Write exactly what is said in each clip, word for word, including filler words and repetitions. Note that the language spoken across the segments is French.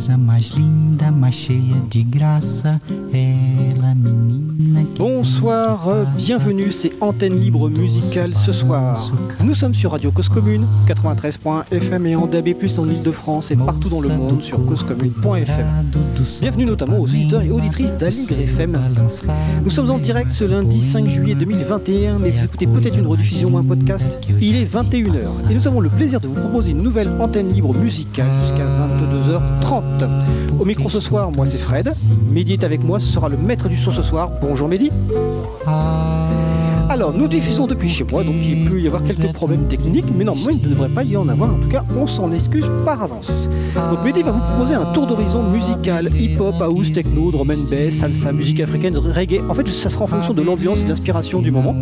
coisa mais linda, mais cheia de graça, ela menina que... Bonsoir, bienvenue, c'est Antenne Libre Musicale ce soir. Nous sommes sur Radio Cause Commune, quatre-vingt-treize point F M et en D A B plus, en Ile-de-France et partout dans le monde sur cause commune point F M. Bienvenue notamment aux auditeurs et auditrices d'Aligre F M. Nous sommes en direct ce lundi cinq juillet deux mille vingt et un, mais vous écoutez peut-être une rediffusion ou un podcast. Il est vingt et une heures et nous avons le plaisir de vous proposer une nouvelle Antenne Libre Musicale jusqu'à vingt-deux heures trente. Au micro ce soir, moi c'est Fred. Mehdi est avec moi, ce sera le maître du son ce soir. Bonjour Mehdi. Alors nous diffusons depuis chez moi, donc il peut y avoir quelques problèmes techniques, mais normalement il ne devrait pas y en avoir, en tout cas on s'en excuse par avance. Donc Mehdi va vous proposer un tour d'horizon musical, hip-hop, house, techno, drum and bass, salsa, musique africaine, reggae. En fait ça sera en fonction de l'ambiance et de l'inspiration du moment.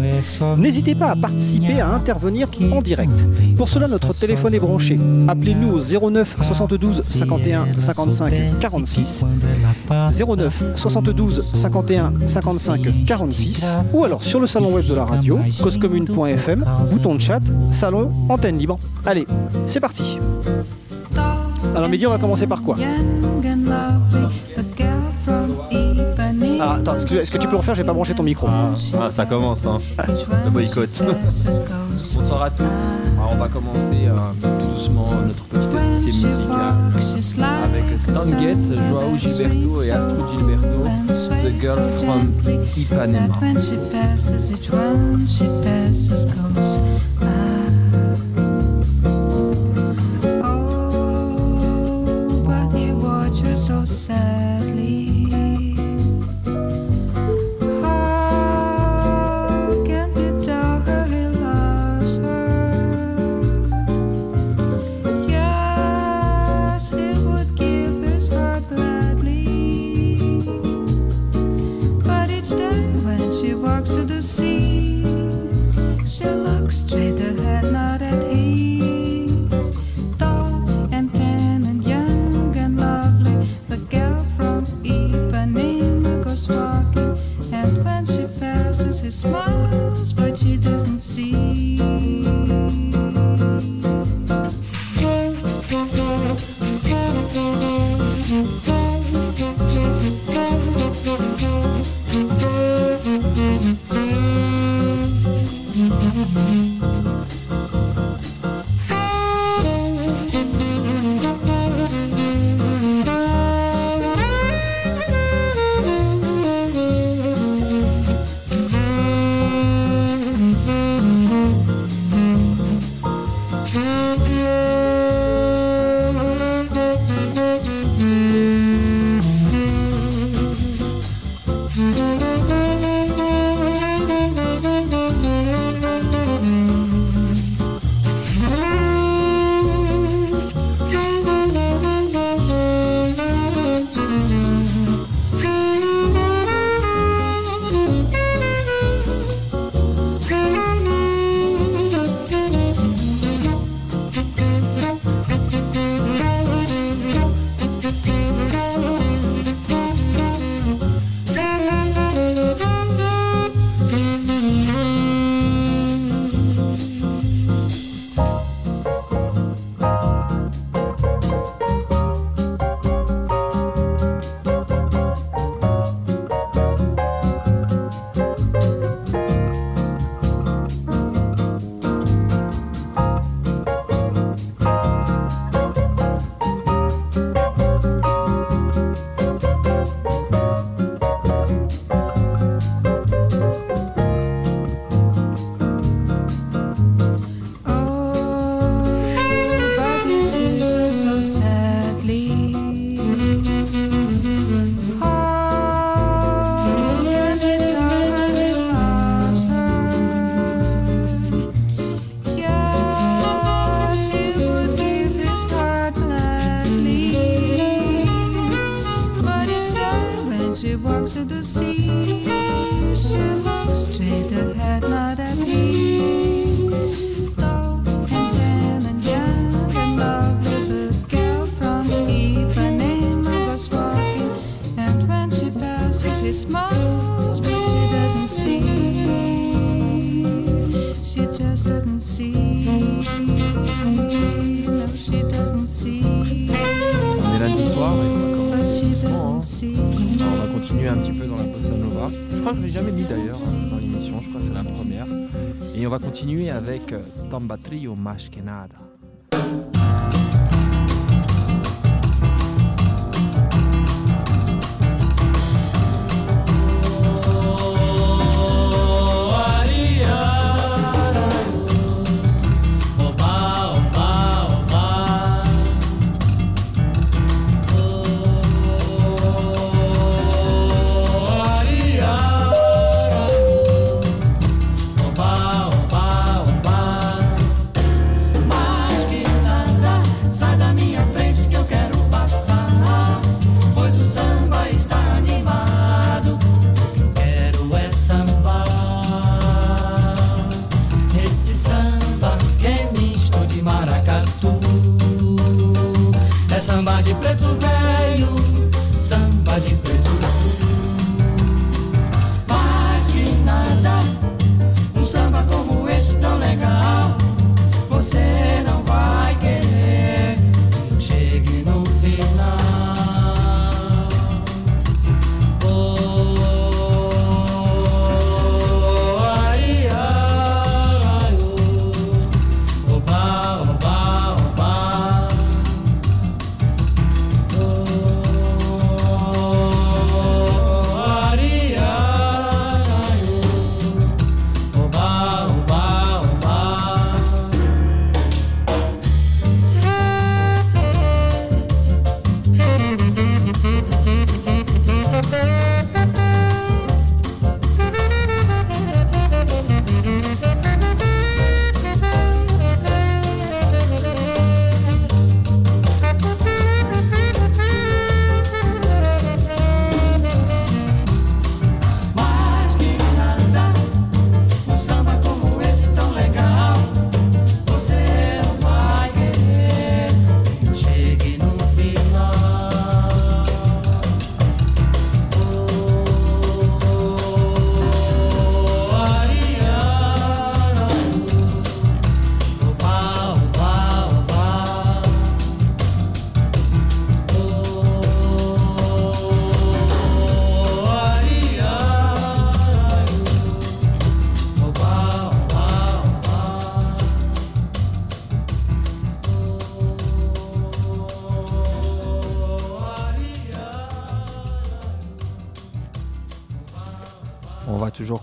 N'hésitez pas à participer, à intervenir en direct. Pour cela notre téléphone est branché, appelez-nous au zéro neuf soixante-douze cinquante et un cinquante-cinq quarante-six, zéro neuf soixante-douze cinquante et un cinquante-cinq quarante-six, ou alors sur le salon web de la radio, cause commune point F M, bouton de chat, salon, antenne libre. Allez, c'est parti. Alors Mehdi, on va commencer par quoi? Ah, attends, est-ce que, est-ce que tu peux refaire? J'ai pas branché ton micro. Ah, ah ça commence, hein. Le boycott. Bonsoir à tous. Alors, on va commencer euh, tout doucement notre petite édité musicale avec Stan Getz, João Gilberto et Astro Gilberto, The Girl from Ipanema. Thank you. évolué un petit peu dans la bossa nova. Je crois que je l'ai jamais dit d'ailleurs dans l'émission, je crois que c'est la première. Et on va continuer avec Tamba Trio Mas Que Nada.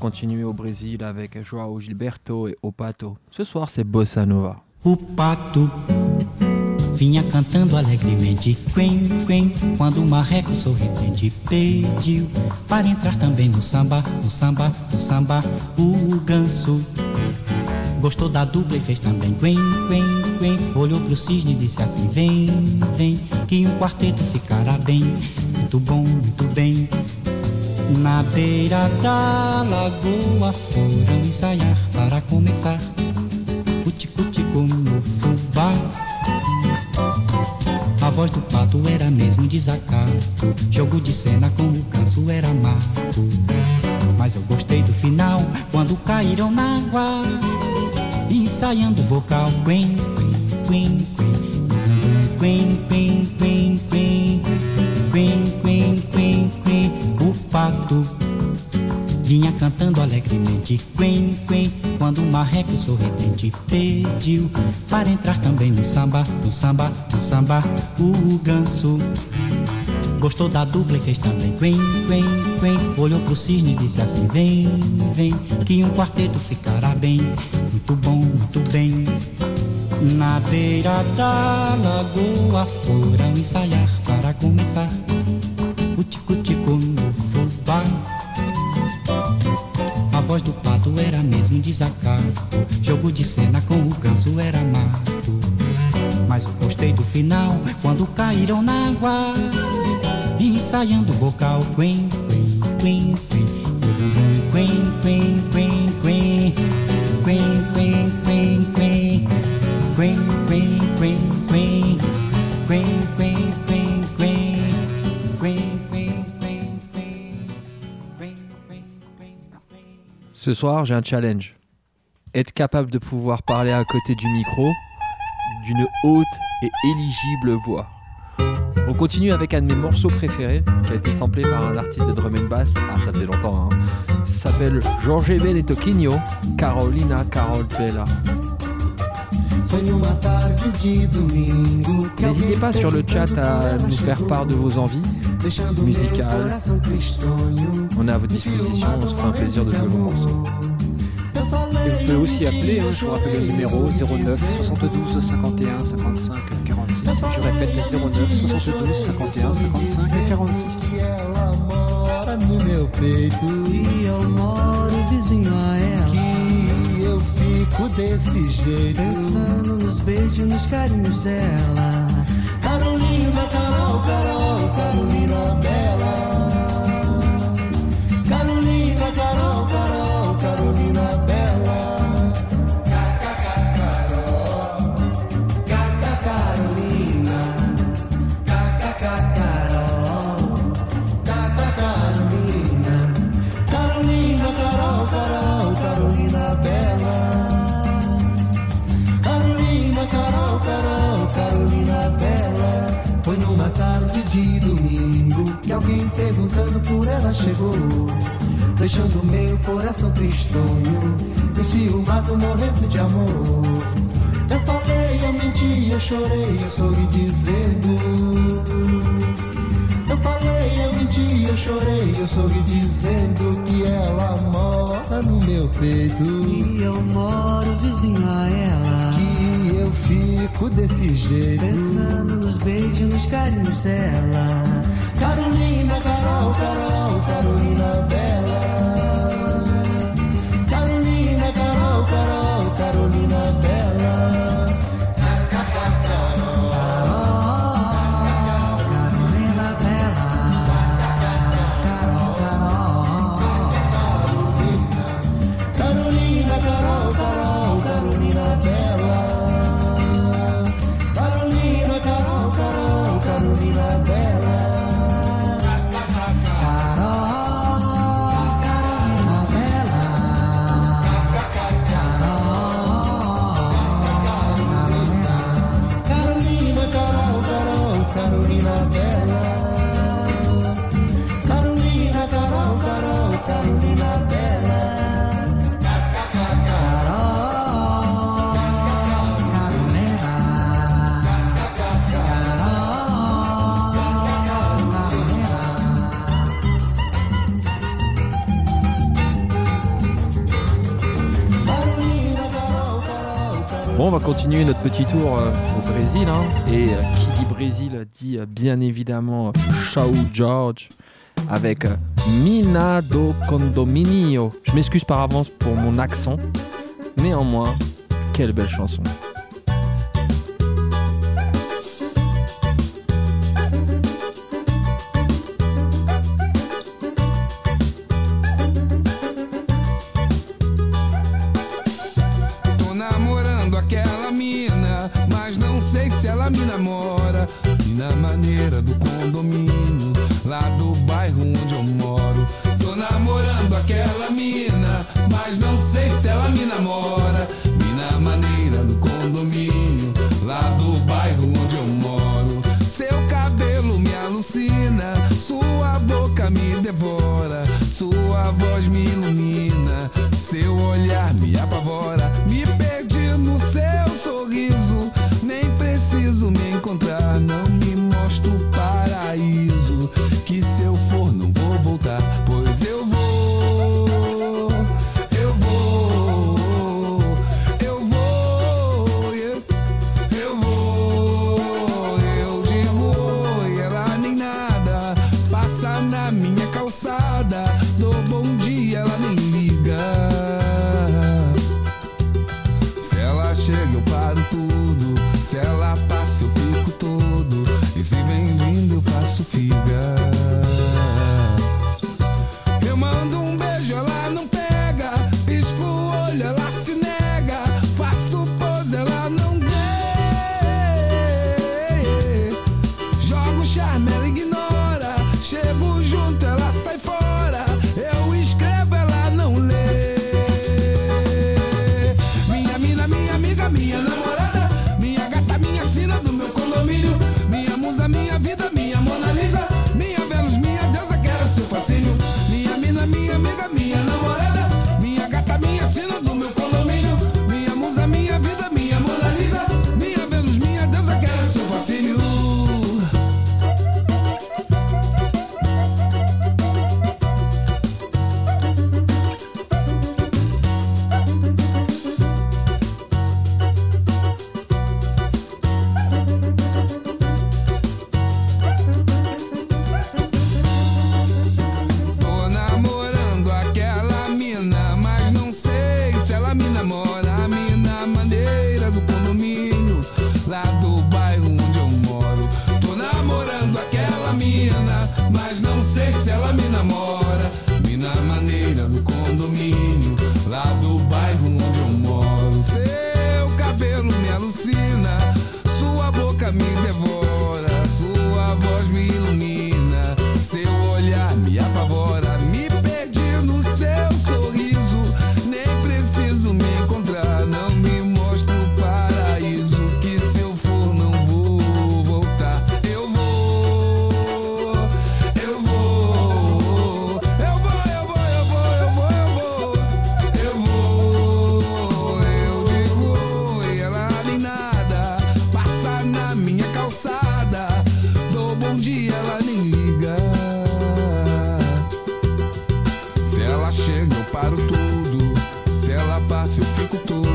Continuer au Brésil avec João Gilberto et O Pato. Ce soir, c'est Bossa Nova. O Pato vinha cantando alegremente, quen, quen, quando o marreco sorridente pediu para entrar também no samba, no samba, no samba. O ganso gostou da dupla e fez também quen, quen, quen. Olhou pro cisne e disse assim: vem, vem, que um quarteto ficará bem, muito bom, muito bem. Na beira da lagoa foram ensaiar para começar o tico-tico como fubá. A voz do pato era mesmo desacato, jogo de cena com o canso era mato. Mas eu gostei do final, quando caíram na água ensaiando o vocal quen, quen, quen, quen, quen, quen, quen, quen, quen, quen, quen. O pato vinha cantando alegremente, quen, quen, quando o marreco sorridente pediu para entrar também no samba, no samba, no samba. O ganso gostou da dupla e fez também quen, quen, quen. Olhou pro cisne e disse assim: vem, vem, que um quarteto ficará bem, muito bom, muito bem. Na beira da lagoa foram ensaiar para começar o tico-tico no fubá. A voz do pato era mesmo desacato, jogo de cena com o ganso era mato. Mas eu gostei do final, quando caíram na água ensaiando o vocal quen, quen, quen, quen, quen, quen, quen, quen, quen, quen, quen, quen, quen, quen, quen, quen, quen, quen, quen, quen. Ce soir, j'ai un challenge. Être capable de pouvoir parler à côté du micro d'une haute et éligible voix. On continue avec un de mes morceaux préférés qui a été samplé par un artiste de drum and bass. Ah, ça fait longtemps, hein. Ça s'appelle Jorge Ben et Toquinho, Carolina Carol Bella. N'hésitez pas sur le chat à nous faire part de vos envies musicales. On est à votre disposition, on se fera un plaisir de jouer vos morceaux. Et vous pouvez aussi appeler, hein, je vous rappelle le numéro zéro neuf soixante-douze cinquante et un cinquante-cinq quarante-six. Je répète zéro neuf soixante-douze cinquante et un cinquante-cinq quarante-six. Desse jeito, pensando nos beijos, nos carinhos dela. Carolina, Carol, Carol, Carolina Bela. Carolina, Carol, Carol, Carolina Bela. Caca, Carol, Caca, Carolina. Caca, Carol, Caca, Carolina. Carolina, Carol, Carol, Carolina Bela. Carol, Carol, Carolina Bela. Foi numa tarde de domingo que alguém perguntando por ela chegou, deixando meu coração tristonho e ciumado morrendo de amor. Eu falei, eu menti, eu chorei, eu sorri dizendo. Eu falei, eu menti, eu chorei, eu sorri dizendo que ela mora no meu peito e eu moro vizinho a ela. Eu fico desse jeito, pensando nos beijos, nos carinhos dela. Carolina, Carol, Carol, Carolina Bela. Carolina, Carol, Carol, Carolina Bela. Bon, on va continuer notre petit tour euh, au Brésil, hein, et euh, qui dit Brésil dit euh, bien évidemment Chao George avec euh, Mina do Condominio. Je m'excuse par avance pour mon accent, néanmoins, quelle belle chanson. Dou bom dia, ela nem liga. me namora, a mina maneira do condomínio, lá do bairro onde eu moro. Tô namorando aquela mina, mas não sei se ela me namora. Mina maneira do condomínio, lá do bairro onde eu moro. Seu cabelo me alucina, sua boca me devora, sua voz me ilumina, seu olhar me apavora. Me perdi no seu sorriso, nem preciso me encontrar. Não me mostra o paraíso, que se eu for não vou voltar. Eu vou, eu vou, eu vou, eu vou, eu vou, eu vou, eu vou, eu vou. Eu digo e ela nem nada, passa na minha calçada, dou bom dia, ela nem liga. Se ela chega eu paro tudo, se ela passa eu fico todo,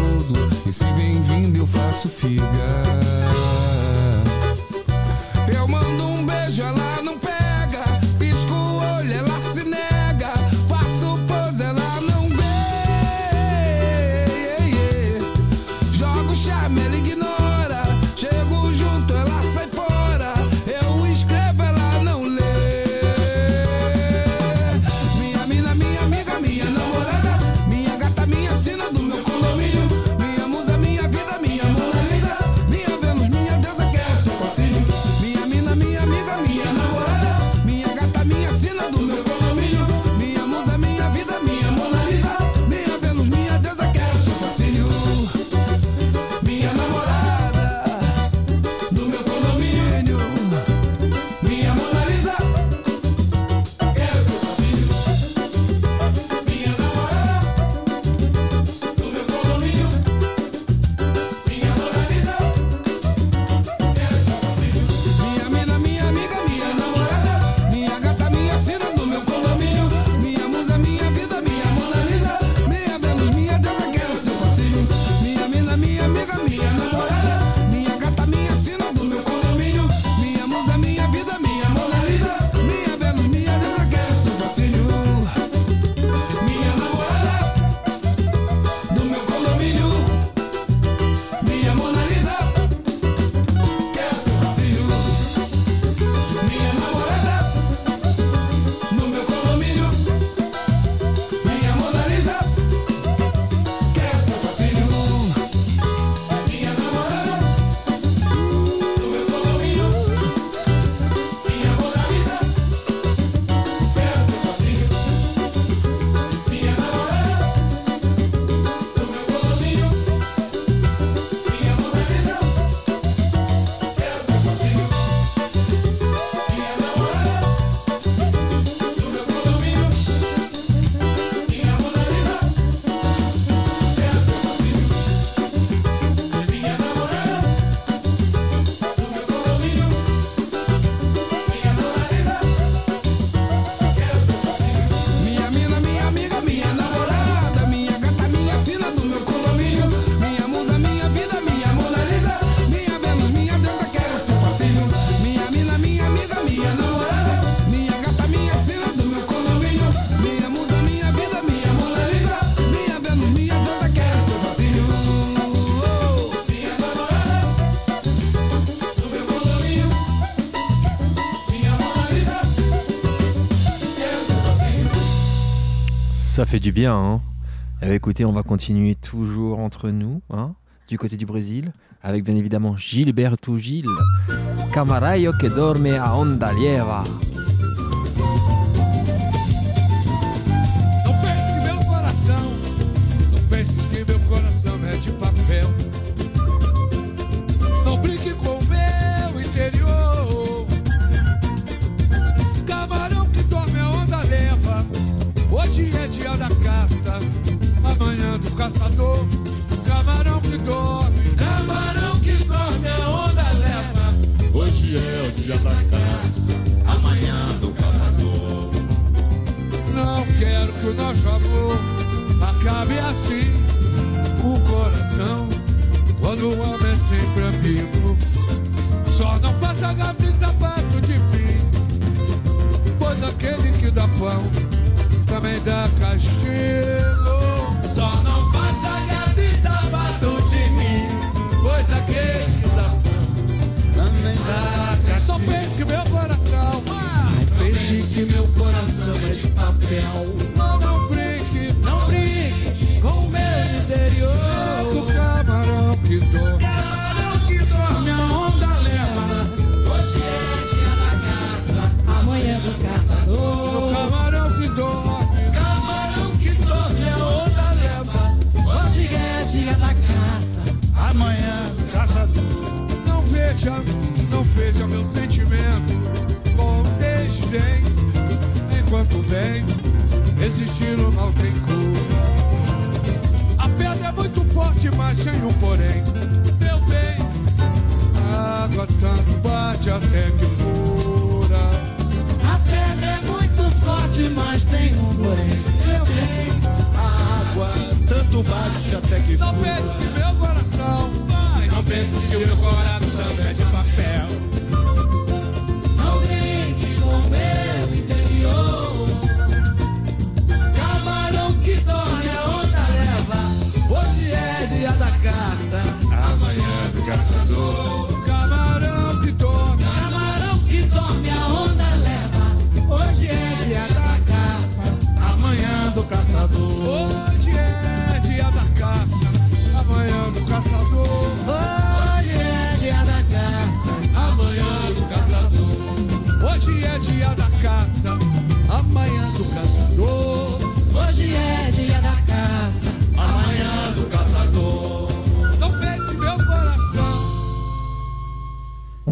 e se vem vindo eu faço figa. Eu mando um beijo, ela não pega, pisco o olho, ela se nega, faço pose, ela não vê. Jogo charme, ela ignora, chego junto, ela sai fora, eu escrevo, ela não lê. Minha mina, minha amiga, minha namorada, minha gata, minha sina do meu condomínio, minha musa, minha vida, minha Mona Lisa, minha Vênus, minha deusa, quero seu fascínio. Minha mina, minha amiga, minha namorada, minha gata, minha sina do meu condomínio, minha musa, minha vida, minha Mona Lisa, minha Vênus, minha deusa, quero seu fascínio. Minha namorada do meu condomínio, minha Mona Lisa, quero teu fascínio. Minha namorada do meu condomínio, minha Mona Lisa, quero teu fascínio. Minha mina, minha amiga, minha namorada, minha gata, minha sina do meu condomínio, minha musa, minha vida, minha Mona Lisa, minha Vênus, minha deusa, quero seu fascínio. Minha mina, minha amiga, minha namorada, minha gata, minha sina do meu condomínio, minha musa, minha vida, minha Mona Lisa, minha Vênus, minha deusa, quero seu fascínio. Minha namorada do meu condomínio, minha Mona Lisa, quero seu fascínio. Minha namorada no meu condomínio, minha Mona Lisa, quero seu fascínio. Minha namorada no meu condomínio, minha Mona Lisa, quero teu fascínio. Minha namorada no meu condomínio, minha Mona Lisa, quero teu fascínio. Minha namorada do meu condomínio, minha Mona Lisa, quero teu fascínio. Minha namorada do meu condomínio, minha Mona Lisa, quero teu fascínio. Minha mina, minha amiga, minha namorada, minha gata, minha sina do meu condomínio, minha musa, minha vida, minha Mona Lisa, minha Vênus, minha deusa, quero seu fascínio. Minha mina, minha amiga, minha namorada, minha gata, minha sina do meu condomínio, minha musa, minha vida, minha Mona Lisa, minha Vênus, minha deusa, quero seu fascínio. Minha namorada do meu condomínio, minha Mona Lisa, quero teu fascínio. Ça fait du bien, hein. Eh bien, écoutez, on va continuer toujours entre nous, hein, du côté du Brésil, avec bien évidemment Gilberto Gil, Camarayo que dorme a onda lieva. Não pense que meu coração, não pense que meu coração é de papel. Não brinque com o meu interior. Camarão que dorme a onda leva. Hoje é dia da caça, amanhã do caçador. Camarão que dorme, camarão que dorme a onda leva. Hoje é o dia da caça, amanhã do caçador. Não quero que o nosso amor acabe assim. O coração, quando o homem é sempre amigo, só não passa gabista perto de mim, pois aquele que dá pão também dá castigo. Só não passa gabista.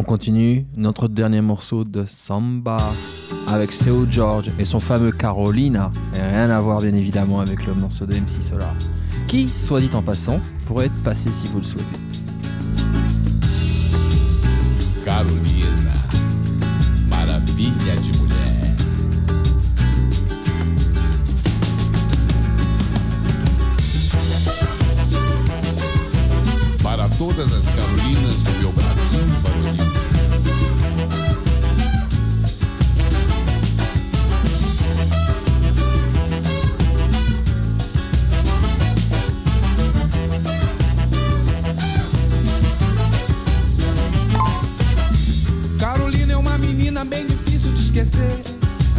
Continue notre dernier morceau de Samba avec Seu Jorge et son fameux Carolina, et rien à voir bien évidemment avec le morceau de M C Solar, qui, soit dit en passant, pourrait être passé si vous le souhaitez. Carolina, maravilha de mulher. Para todas as Carolinas do meu Brasil, Carolina.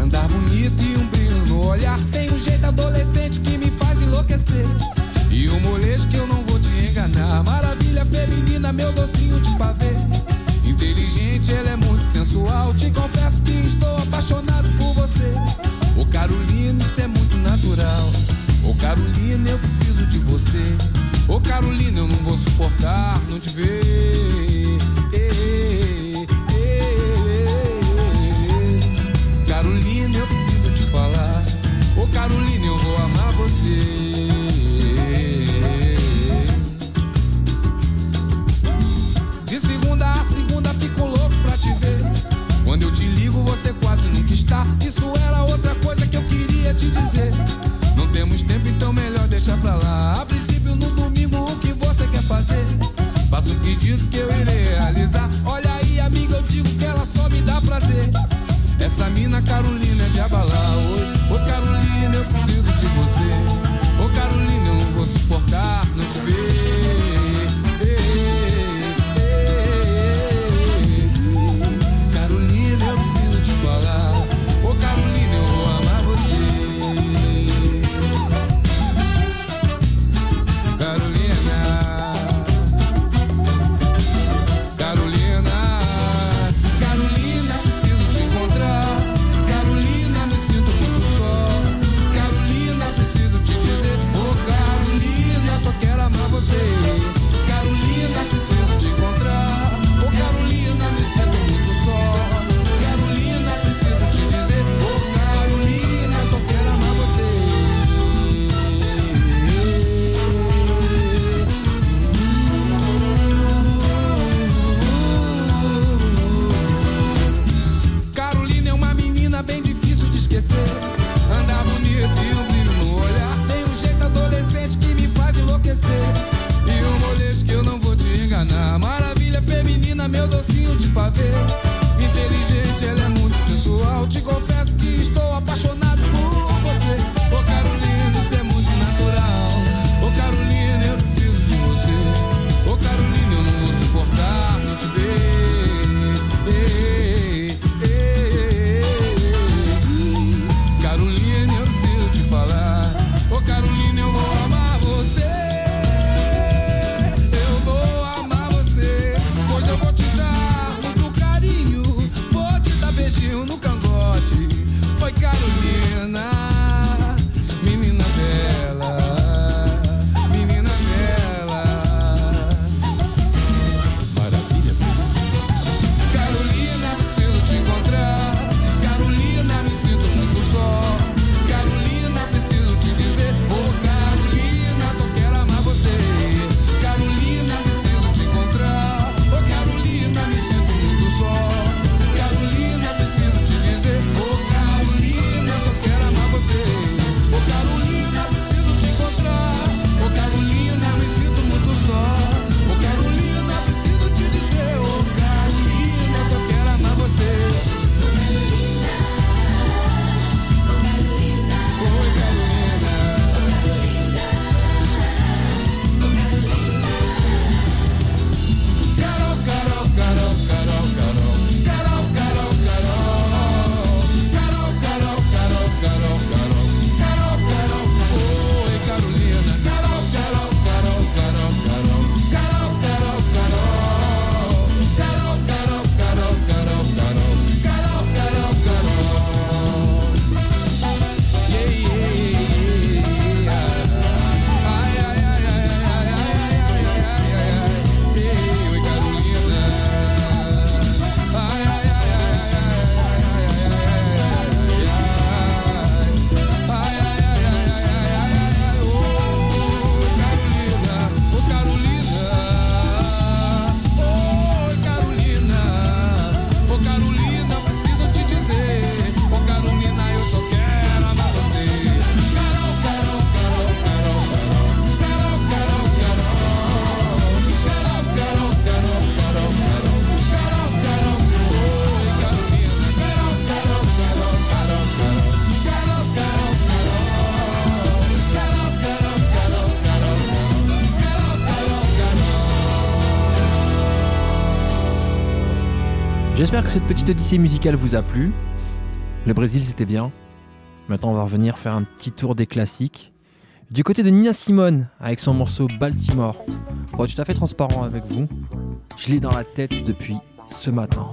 Andar bonito e um brilho no olhar. Tem um jeito adolescente que me faz enlouquecer. E um molejo que eu não vou te enganar. Maravilha feminina, meu docinho de pavê. Inteligente, ela é muito sensual. Te confesso que estou apaixonado por você. Ô Carolina, isso é muito natural. Ô Carolina, eu preciso de você. Ô Carolina, eu não vou suportar não te ver. Carolina, eu preciso te falar. Ô Carolina, eu vou amar você. De segunda a segunda fico louco pra te ver. Quando eu te ligo você quase nunca está. Isso era outra coisa que eu queria te dizer. Não temos tempo, então melhor deixar pra lá. A princípio no domingo o que você quer fazer? Faço o pedido que eu J'espère que cette petite odyssée musicale vous a plu. Le Brésil, c'était bien. Maintenant, on va revenir faire un petit tour des classiques. Du côté de Nina Simone, avec son morceau Baltimore. Pour être tout à fait transparent avec vous, je l'ai dans la tête depuis ce matin.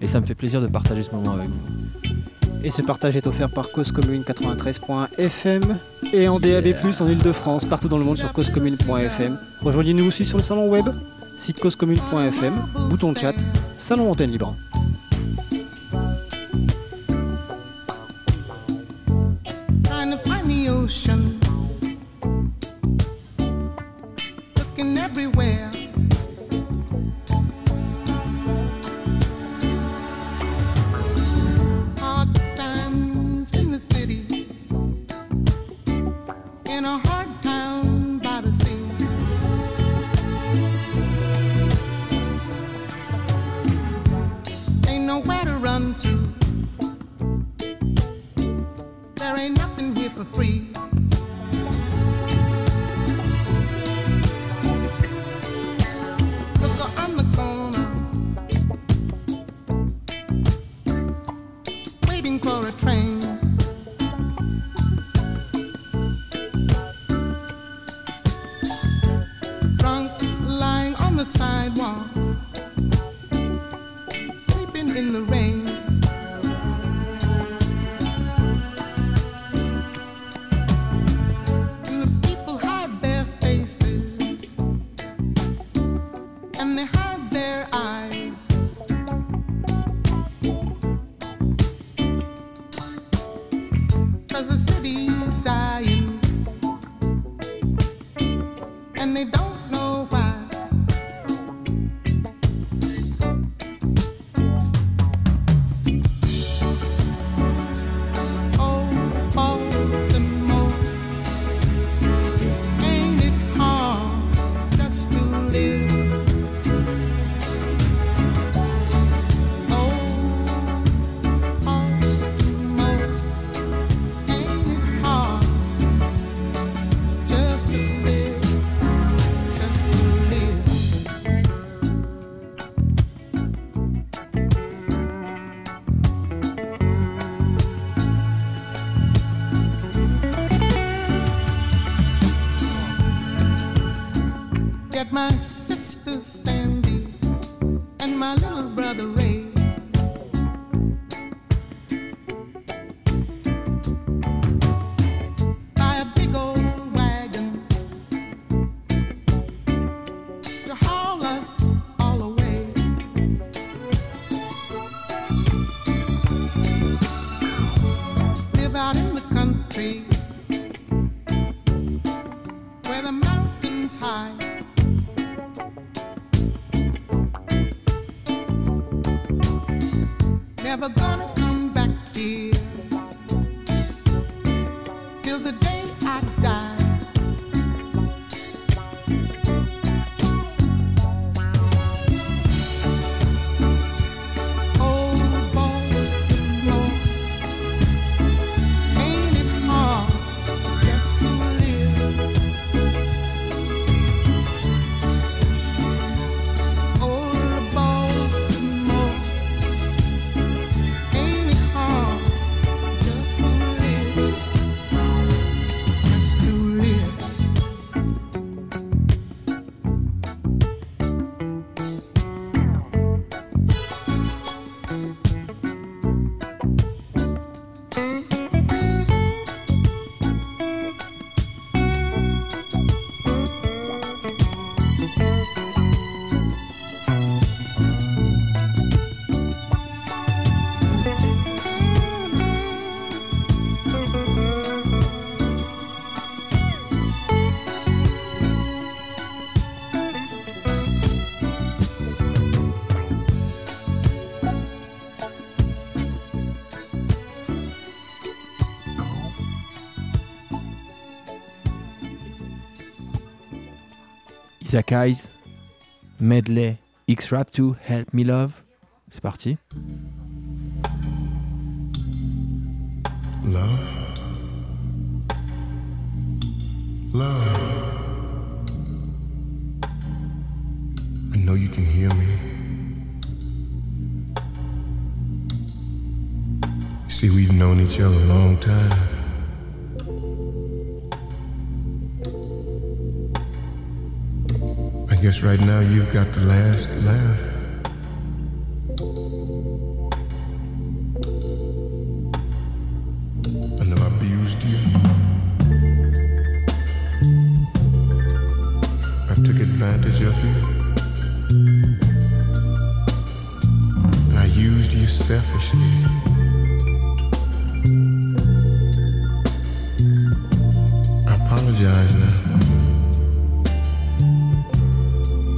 Et ça me fait plaisir de partager ce moment avec vous. Et ce partage est offert par Cause Commune quatre-vingt-treize point f m et en D A B plus, yeah. en Ile-de-France, partout dans le monde sur cause commune point f m. Rejoignez-nous aussi sur le salon web, site cause commune point f m, bouton de chat, salon antenne libre. Zakai's Medley X-Rap two Help Me Love. C'est parti. Love. Love. I know you can hear me. See, we've known each other a long time. I guess right now you've got the last laugh. I know I abused you. I took advantage of you. And I used you selfishly. Now.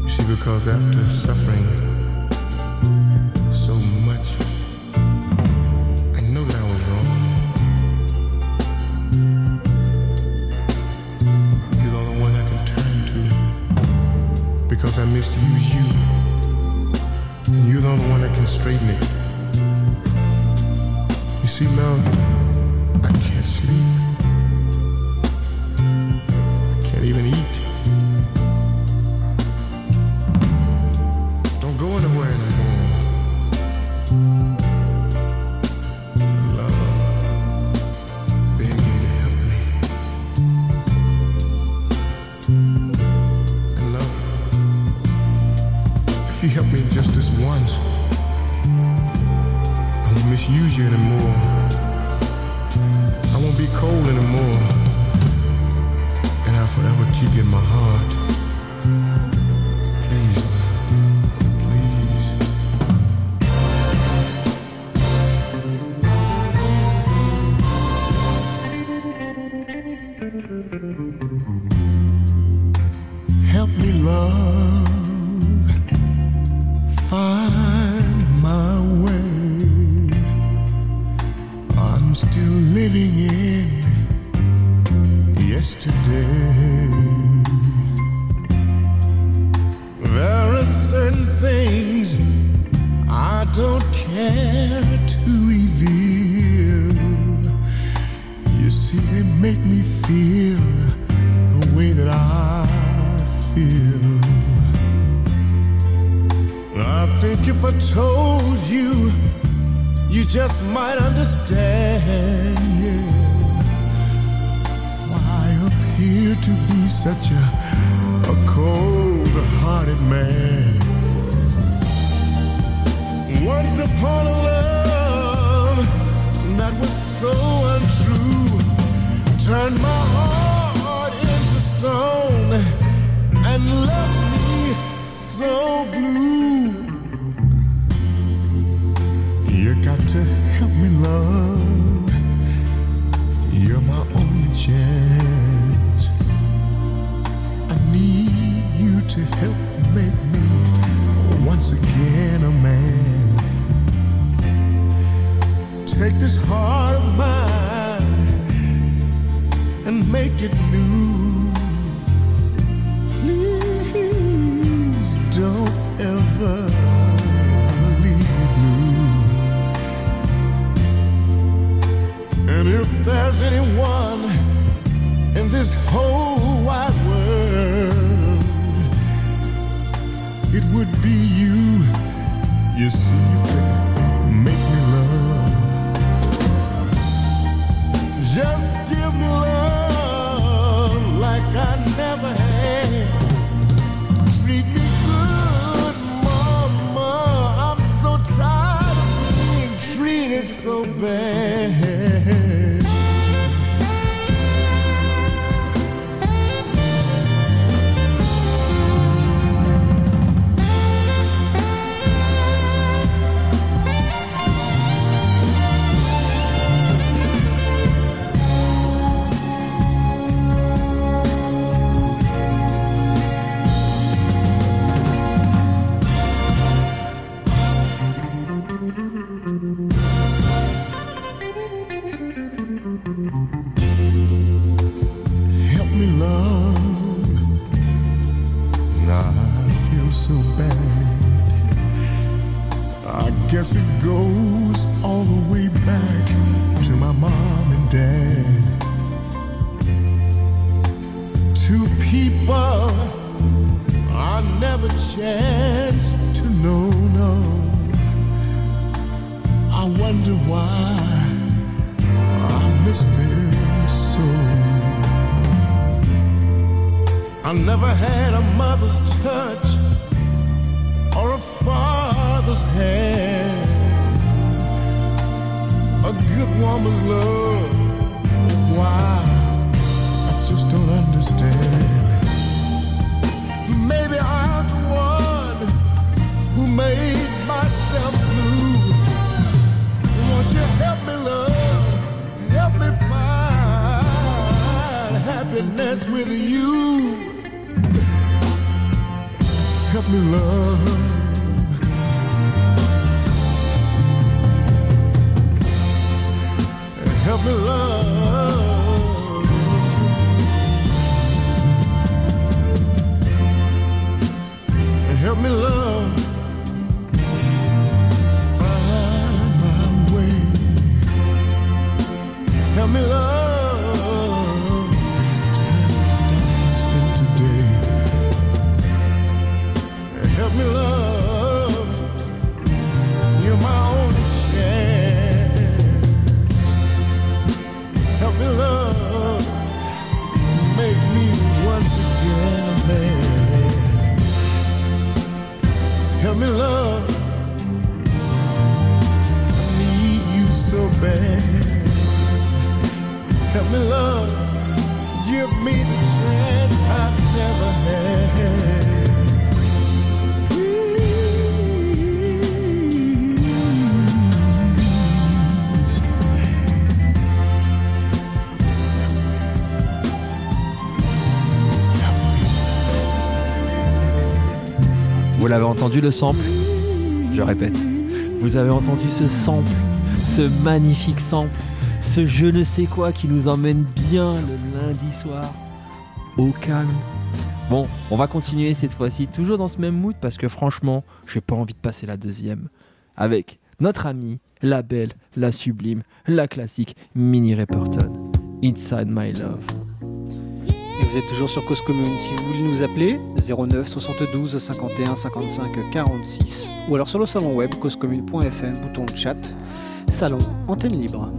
You see, because after suffering so much, I know that I was wrong. You're the only one I can turn to, because I misuse you, and you're the only one that can straighten it. You see, love, I can't sleep. Even eat. Don't go anywhere anymore. Love, beg you to help me. And love, if you help me just this once, I won't misuse you anymore. I won't be cold anymore. I'll forever keep you in my heart. Please, please. Help me, love, find my way. I'm still living in yesterday. There are certain things I don't care to reveal. You see, they make me feel the way that I feel. I think if I told you, you just might understand, yeah. Here to be such a, a cold-hearted man. Once upon a love that was so untrue, turned my heart into stone and left me so blue. You got to help me, love. You're my only chance. Need you to help make me once again a man. Take this heart of mine and make it new. Please don't ever leave it blue. And if there's anyone in this whole wide world, it would be you. You see, you can make me love. Just give me love like I never had. Treat me good, mama. I'm so tired of being treated so bad. It goes all the way back to my mom and dad. Two people I never chanced to know, no. I wonder why miss them so. I never had a mother's touch or a father's hand. A good woman's love, why, I just don't understand. Maybe I'm the one who made myself blue. Won't you help me, love? Help me find happiness with you. Help me, love. Help me love. Help me love. Find my way. Help me love. Ten days in today. Help me love. You're my only chance. Help me love, make me once again a man. Help me love, I need you so bad. Help me love, give me the chance I never had. Vous l'avez entendu le sample ? Je répète, vous avez entendu ce sample, ce magnifique sample, ce je ne sais quoi qui nous emmène bien le lundi soir au calme. Bon, on va continuer cette fois-ci, toujours dans ce même mood, parce que franchement, j'ai pas envie de passer la deuxième avec notre amie, la belle, la sublime, la classique Minnie Riperton, Inside My Love. Et vous êtes toujours sur Cause Commune. Si vous voulez nous appeler, zéro neuf soixante-douze cinquante et un cinquante-cinq quarante-six, ou alors sur le salon web cause commune point f m, bouton de chat, salon antenne libre.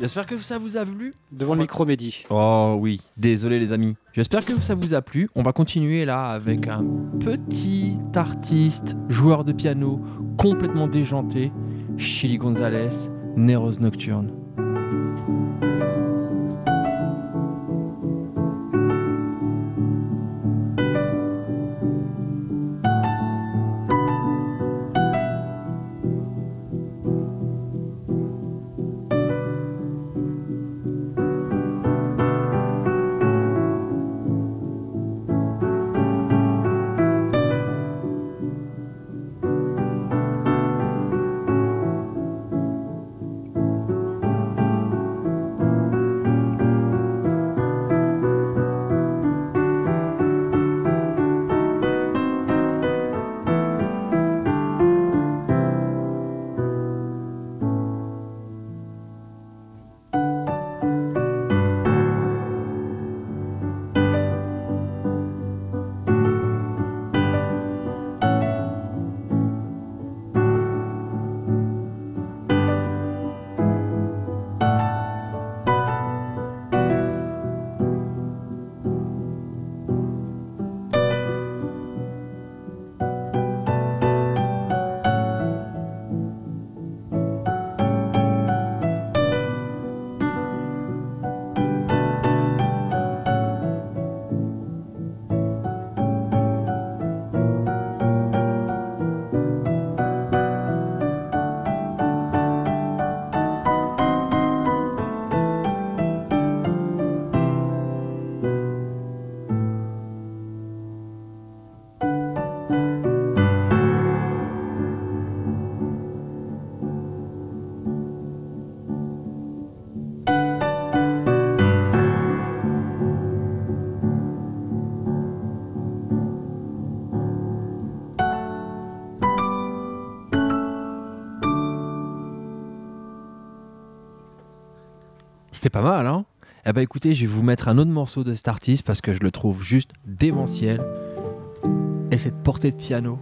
J'espère que ça vous a plu. Devant le micro, Mehdi. Oh oui, désolé les amis. J'espère que ça vous a plu. On va continuer là avec un petit artiste, joueur de piano, complètement déjanté, Chili Gonzalez, Néreuse Nocturne. C'était pas mal, hein ? Eh ben écoutez, je vais vous mettre un autre morceau de cet artiste parce que je le trouve juste démentiel. Et cette portée de piano,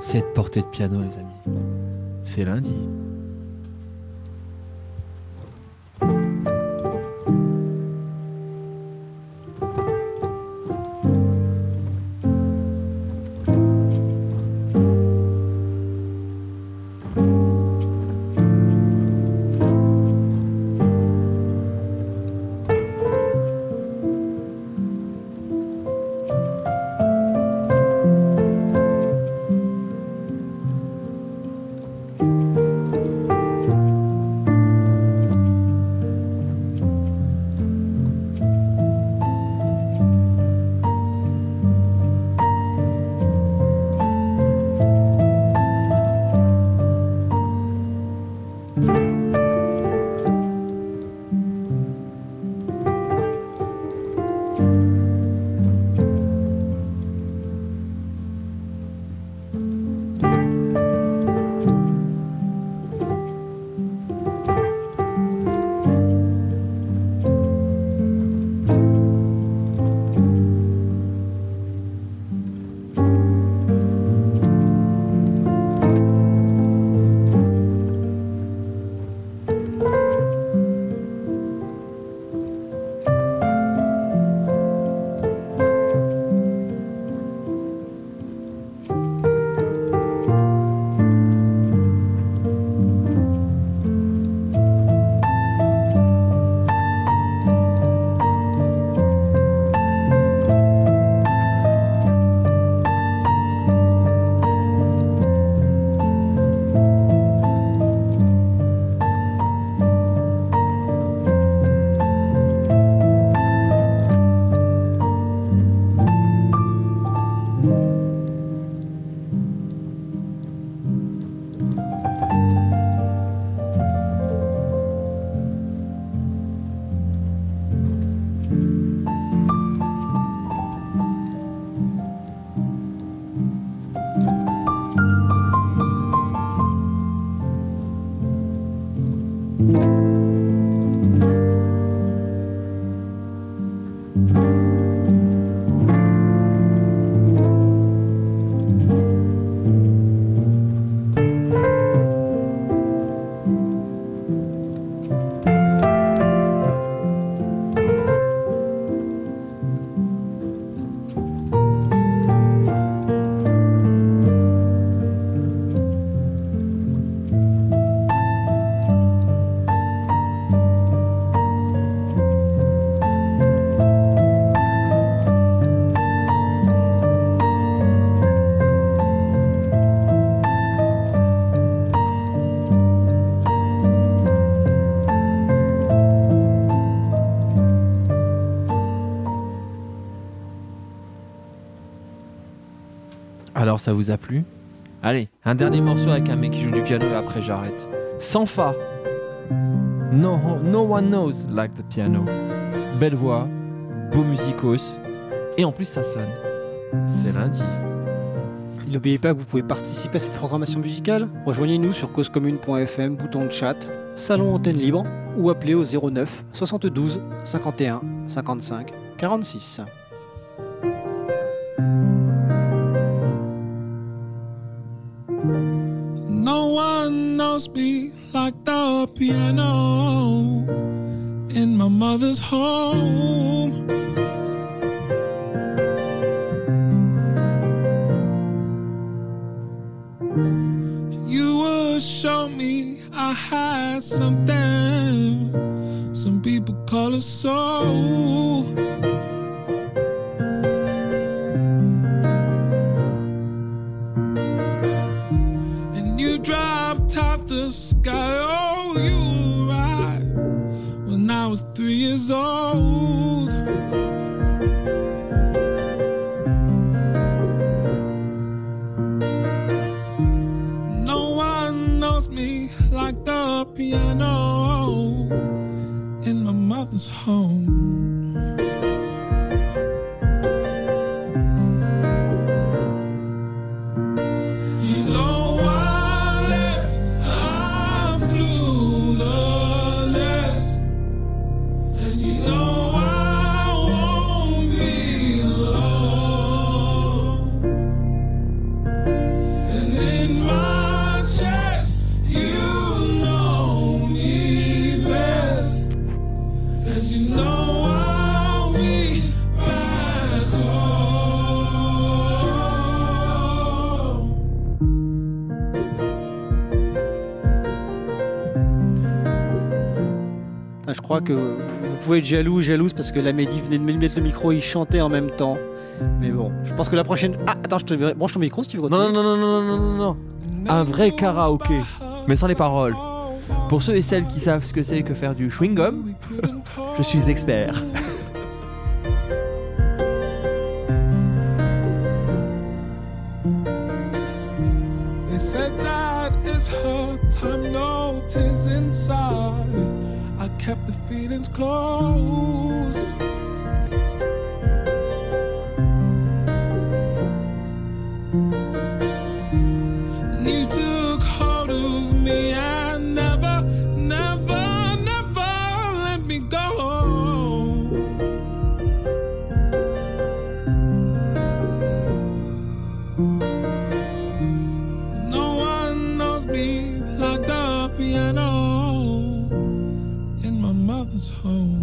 cette portée de piano, les amis, c'est lundi. ça vous a plu? Allez, un dernier morceau avec un mec qui joue du piano et après j'arrête. Sans fa. No, no one knows like the piano. Belle voix, beau musicos, et en plus ça sonne. C'est lundi. N'oubliez pas que vous pouvez participer à cette programmation musicale. Rejoignez-nous sur cause commune point f m, bouton de chat, salon antenne libre, ou appelez au zéro neuf soixante-douze cinquante et un cinquante-cinq quarante-six. No one knows me like the piano in my mother's home. You would show me I had something, some people call it soul. And you drop top the sky, oh, you arrived when I was three years old. Like the piano in my mother's home. You know I left, I flew the nest, and you know I won't be alone. And in my chest, you. Je crois que vous pouvez être jaloux ou jalouse parce que la Mehdi venait de me mettre le micro et il chantait en même temps. Mais bon, je pense que la prochaine... Ah, attends, je te branche ton micro si tu veux continuer. Non, non, non, non, non, non, non, non. Un vrai karaoké, mais sans les paroles. Pour ceux et celles qui savent ce que c'est que faire du chewing-gum, je suis expert. They said that it's her time, no, tis inside. I kept the feelings close. And you took hold of me and never, never, never let me go. No one knows me like the piano. Mother's home.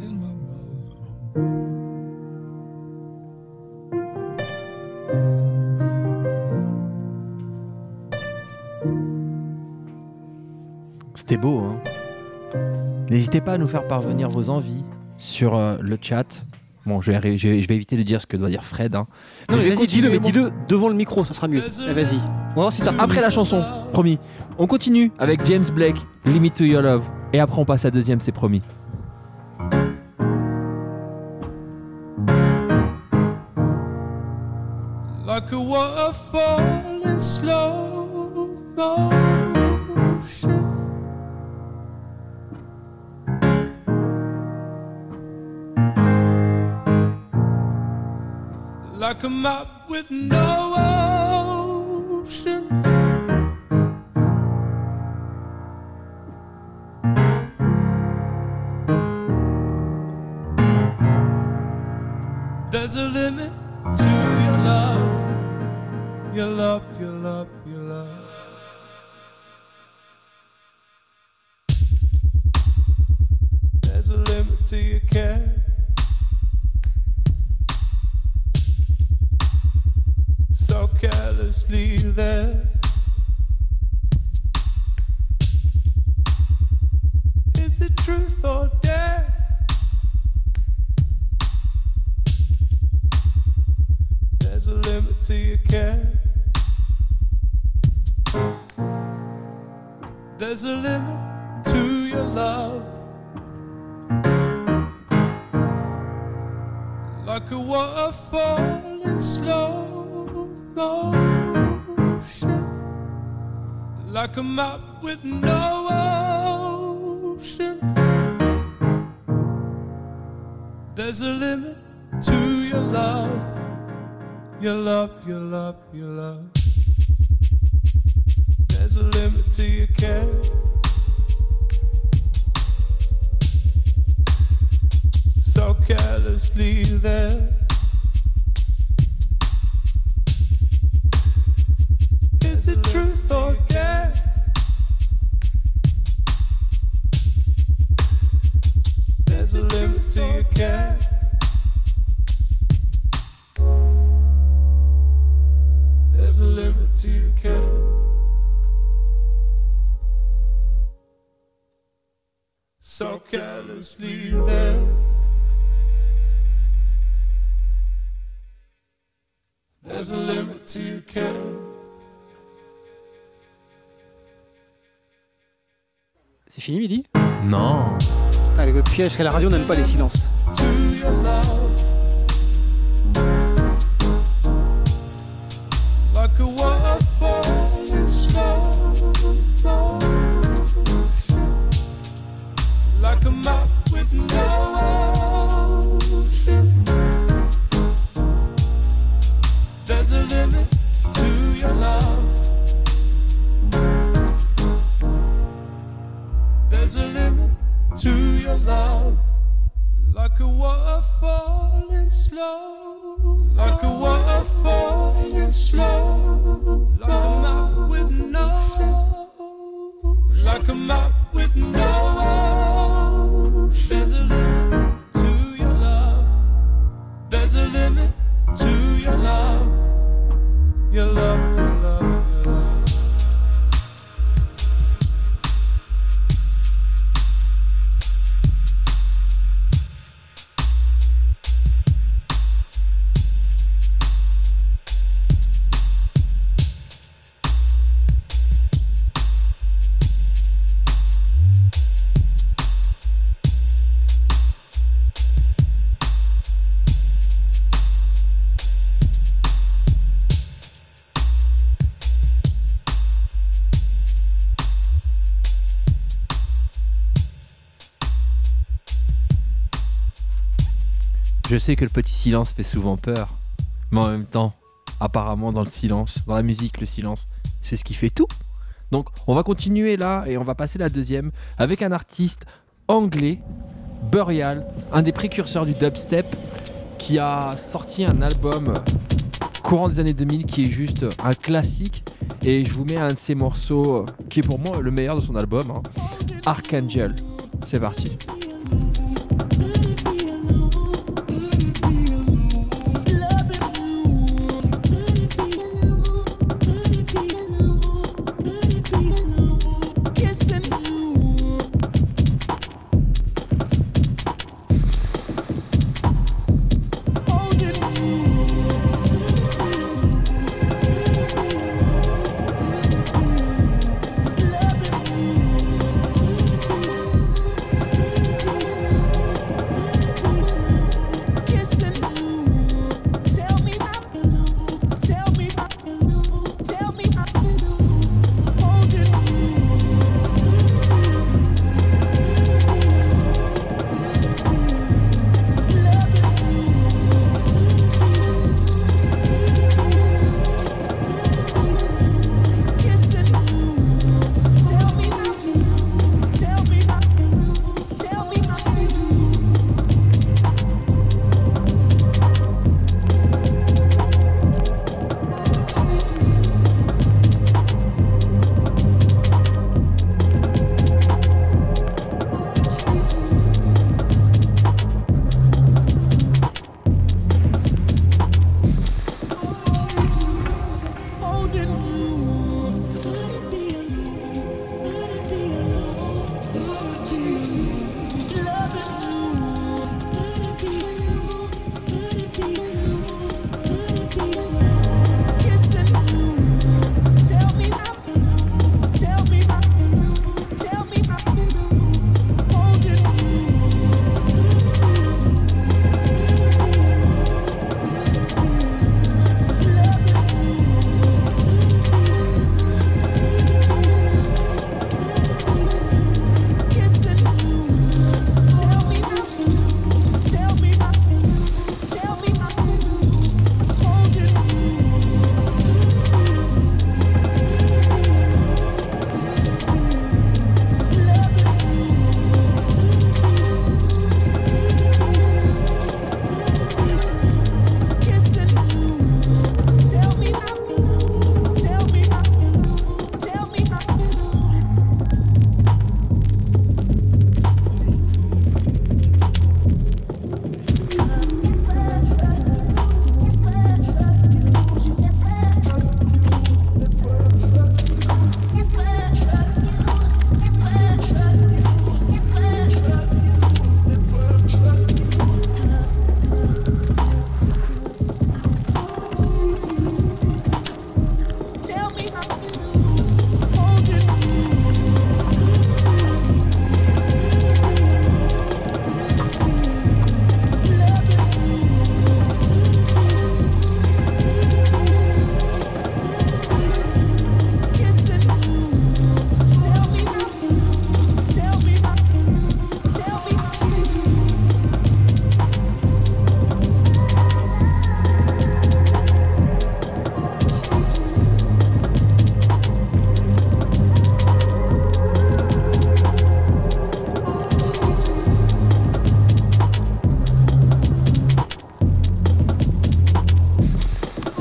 In my mother's home. C'était beau, hein. N'hésitez pas à nous faire parvenir vos envies sur euh, le chat. Bon, je vais, je vais éviter de dire ce que doit dire Fred. Hein. Non, mais vas-y, dis-le, mais dis-le devant le micro, ça sera mieux. Ah, vas-y. On va voir si ça. Après la chanson, promis. On continue avec James Blake, Limit to Your Love. Et après, on passe à deuxième, c'est promis. Like a waterfall in slow motion. Like a map with no ocean. There's a limit to your love, your love, your love, your love. There's a limit to your care. So carelessly there. Is it truth or dare? There's a limit to your care. There's a limit to your love. like a waterfall in slow motion, like a map with no ocean. There's a limit to your love, your love, your love, your love. There's a limit to your care. So carelessly there. Is it truth or care? There's a limit to your care. There's a limit to your care. So carelessly there. There's a limit to your care. C'est fini, Mehdi ? Non. Putain, le piège qu'à la radio, on n'aime pas les silences. Like a waterfall in slow. Like a map with no ocean. There's a limit to your love. There's a limit to your love. Like a waterfall in slow. Like a waterfall in slow. Like a map with no ocean. Like a map with no ocean. There's a limit to your love. There's a limit to your love. Your love, your love, your love. Je sais que le petit silence fait souvent peur, mais en même temps, apparemment dans le silence, dans la musique, le silence, c'est ce qui fait tout. Donc on va continuer là et on va passer la deuxième avec un artiste anglais, Burial, un des précurseurs du dubstep, qui a sorti un album courant des années deux mille qui est juste un classique. Et je vous mets un de ses morceaux qui est pour moi le meilleur de son album, hein, Archangel. C'est parti.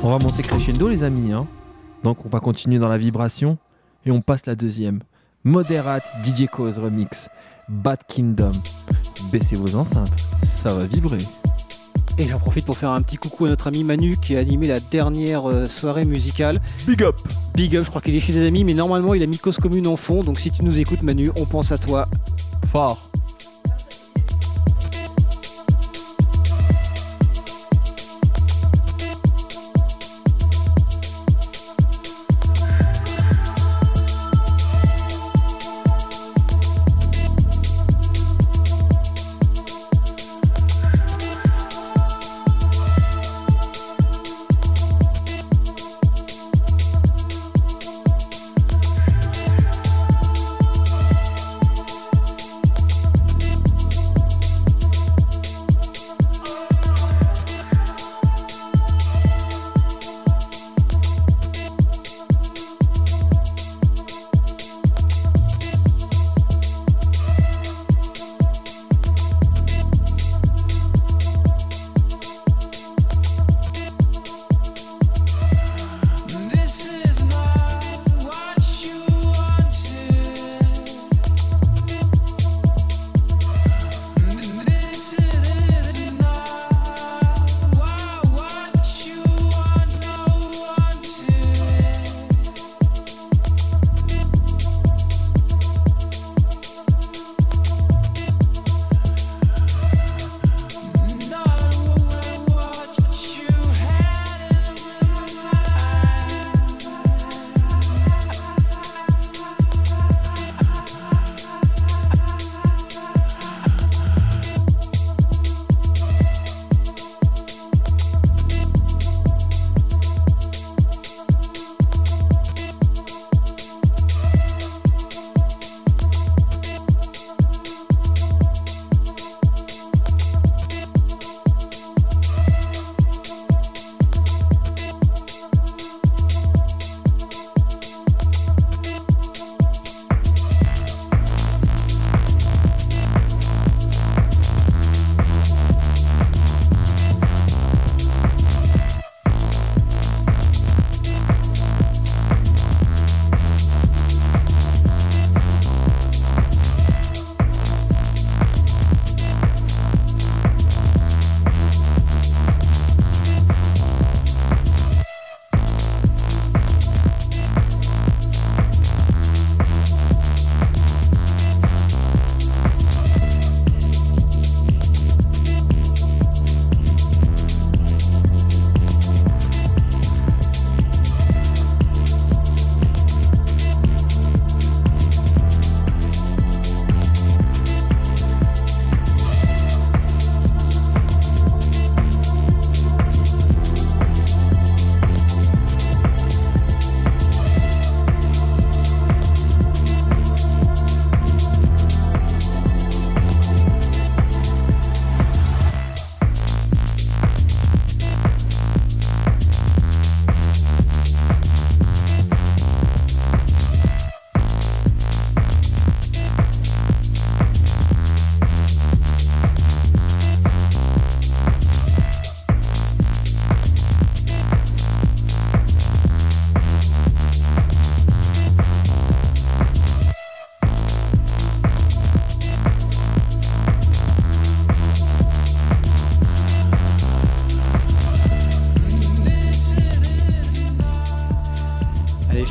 On va monter crescendo les amis, hein. Donc on va continuer dans la vibration et on passe la deuxième. Moderat D J Koze remix Bad Kingdom. Baissez vos enceintes, ça va vibrer. Et j'en profite pour faire un petit coucou à notre ami Manu qui a animé la dernière soirée musicale. Big up! Big up, je crois qu'il est chez des amis, mais normalement il a mis Cause Commune en fond, donc si tu nous écoutes Manu, on pense à toi. Fort!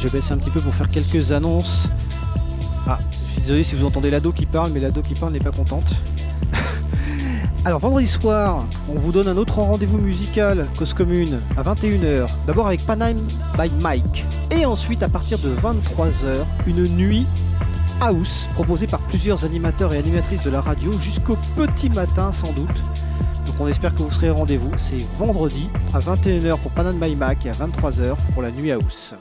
Je baisse un petit peu pour faire quelques annonces. Ah, je suis désolé si vous entendez l'ado qui parle, mais l'ado qui parle n'est pas contente. Alors vendredi soir, on vous donne un autre rendez-vous musical, Cause Commune, à vingt et une heures. D'abord avec Paname by Mike. Et ensuite, à partir de vingt-trois heures, une nuit house proposée par plusieurs animateurs et animatrices de la radio jusqu'au petit matin sans doute. Donc on espère que vous serez au rendez-vous. C'est vendredi à vingt et une heures pour Paname by Mike et à vingt-trois heures pour la nuit house.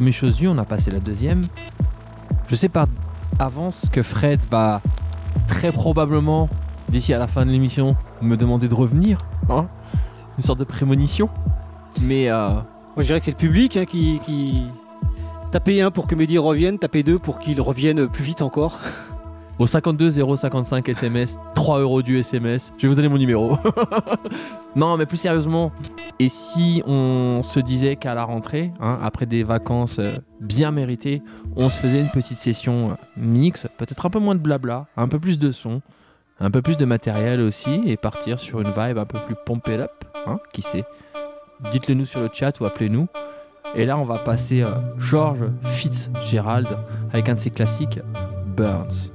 première chose due, on a passé la deuxième. Je sais par avance que Fred va très probablement, d'ici à la fin de l'émission, me demander de revenir. Hein, une sorte de prémonition. Mais euh... moi je dirais que c'est le public hein, qui, qui... T'as payé un pour que Mehdi revienne, t'as payé deux pour qu'il revienne plus vite encore. Au cinquante-deux zéro cinquante-cinq S M S, trois euros du S M S, je vais vous donner mon numéro. Non mais plus sérieusement, et si on se disait qu'à la rentrée, hein, après des vacances bien méritées, on se faisait une petite session mix, peut-être un peu moins de blabla, un peu plus de son, un peu plus de matériel aussi, et partir sur une vibe un peu plus pumped up, hein, qui sait. Dites-le nous sur le chat ou appelez-nous. Et là, on va passer euh, George Fitzgerald avec un de ses classiques, Burns.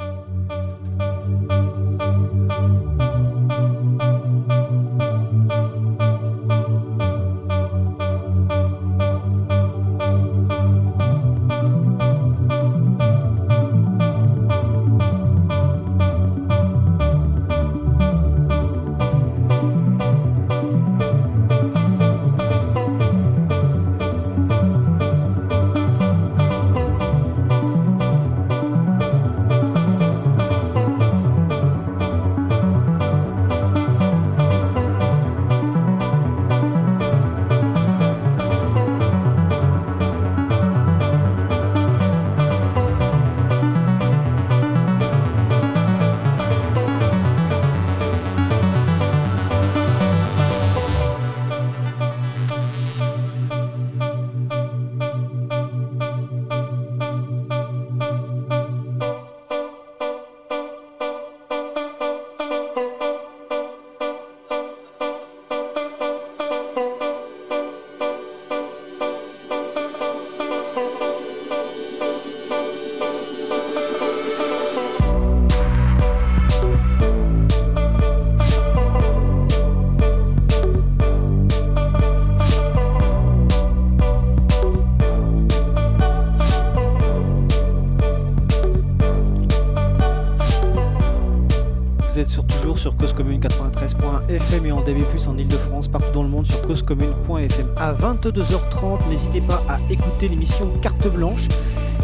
quatre-vingt-treize point F M et en D A B plus, en Ile-de-France, partout dans le monde sur cause commune point F M. À vingt-deux heures trente, n'hésitez pas à écouter l'émission Carte Blanche.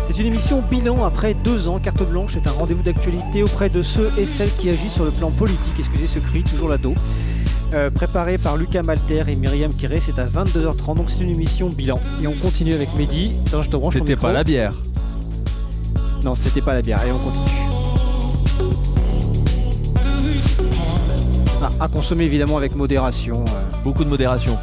C'est une émission bilan après deux ans. Carte Blanche est un rendez-vous d'actualité auprès de ceux et celles qui agissent sur le plan politique. Excusez ce cri, toujours là-dos. Euh, préparé par Lucas Malter et Myriam Kéré, c'est à vingt-deux heures trente, donc c'est une émission bilan. Et on continue avec Mehdi. Attends, je te branche ton micro. C'était pas la bière. Non, c'était pas la bière. Et on continue. À consommer évidemment avec modération. Beaucoup de modération.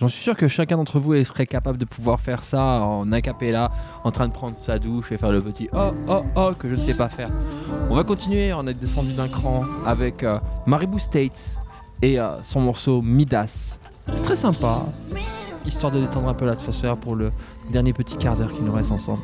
Je suis sûr que chacun d'entre vous serait capable de pouvoir faire ça en a cappella, en train de prendre sa douche et faire le petit oh oh oh que je ne sais pas faire. On va continuer, on est descendu d'un cran avec euh, Maribou State et euh, son morceau Midas. C'est très sympa, histoire de détendre un peu l'atmosphère pour le dernier petit quart d'heure qui nous reste ensemble.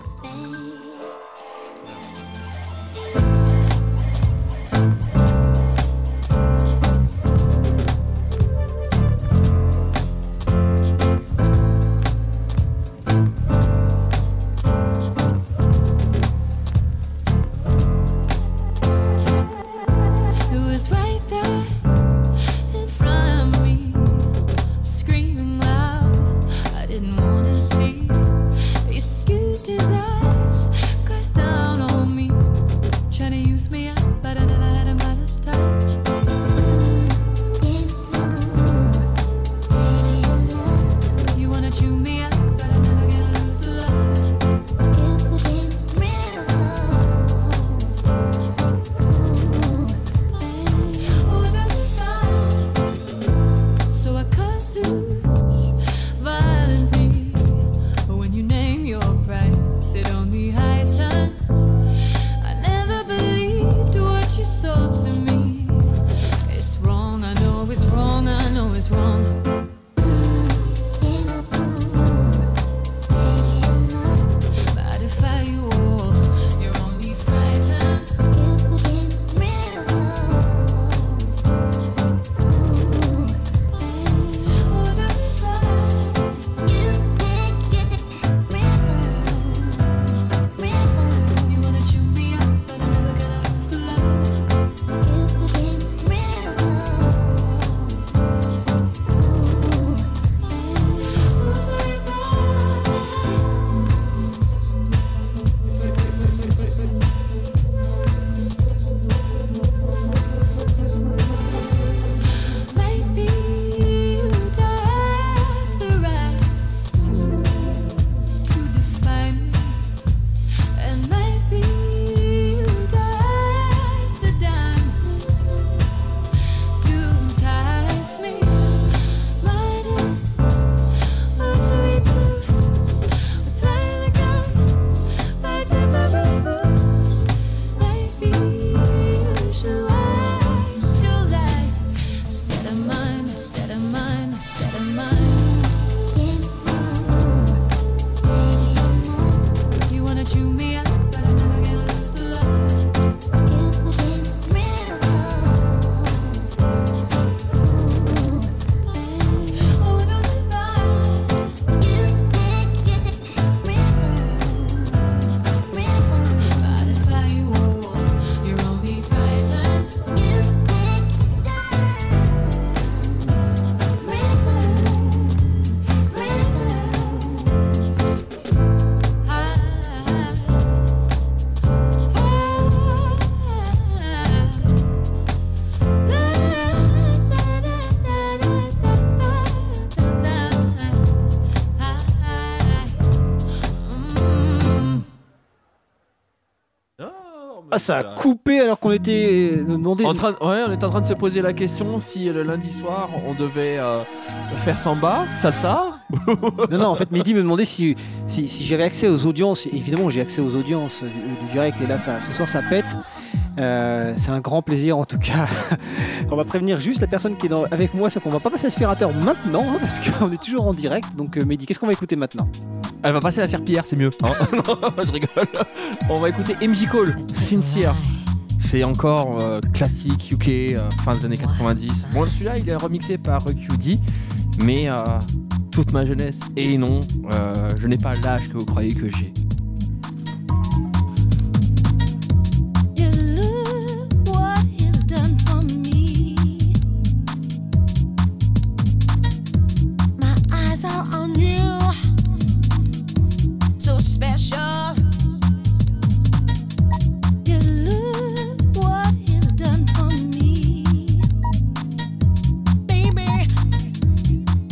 Ah, ça a coupé alors qu'on était demandé. En train, ouais, on était en train de se poser la question si le lundi soir on devait euh, faire samba, salsa. Non, non, en fait, Mehdi me demandait si, si, si j'avais accès aux audiences. Évidemment, j'ai accès aux audiences du, du direct et là, ça, ce soir, ça pète. Euh, c'est un grand plaisir en tout cas. On va prévenir juste la personne qui est dans, avec moi, c'est qu'on va pas passer l'aspirateur maintenant hein, parce qu'on est toujours en direct. Donc, euh, Mehdi, qu'est-ce qu'on va écouter maintenant ? Elle va passer la serpillière, c'est mieux. Hein non, je rigole. On va écouter M J Cole, Sincere. C'est encore euh, classique U K, euh, fin des années quatre-vingt-dix. Bon, celui-là, il est remixé par Ruck Q D, mais euh, toute ma jeunesse, et non, euh, je n'ai pas l'âge que vous croyez que j'ai. Special. Just look what he's done for me. Baby,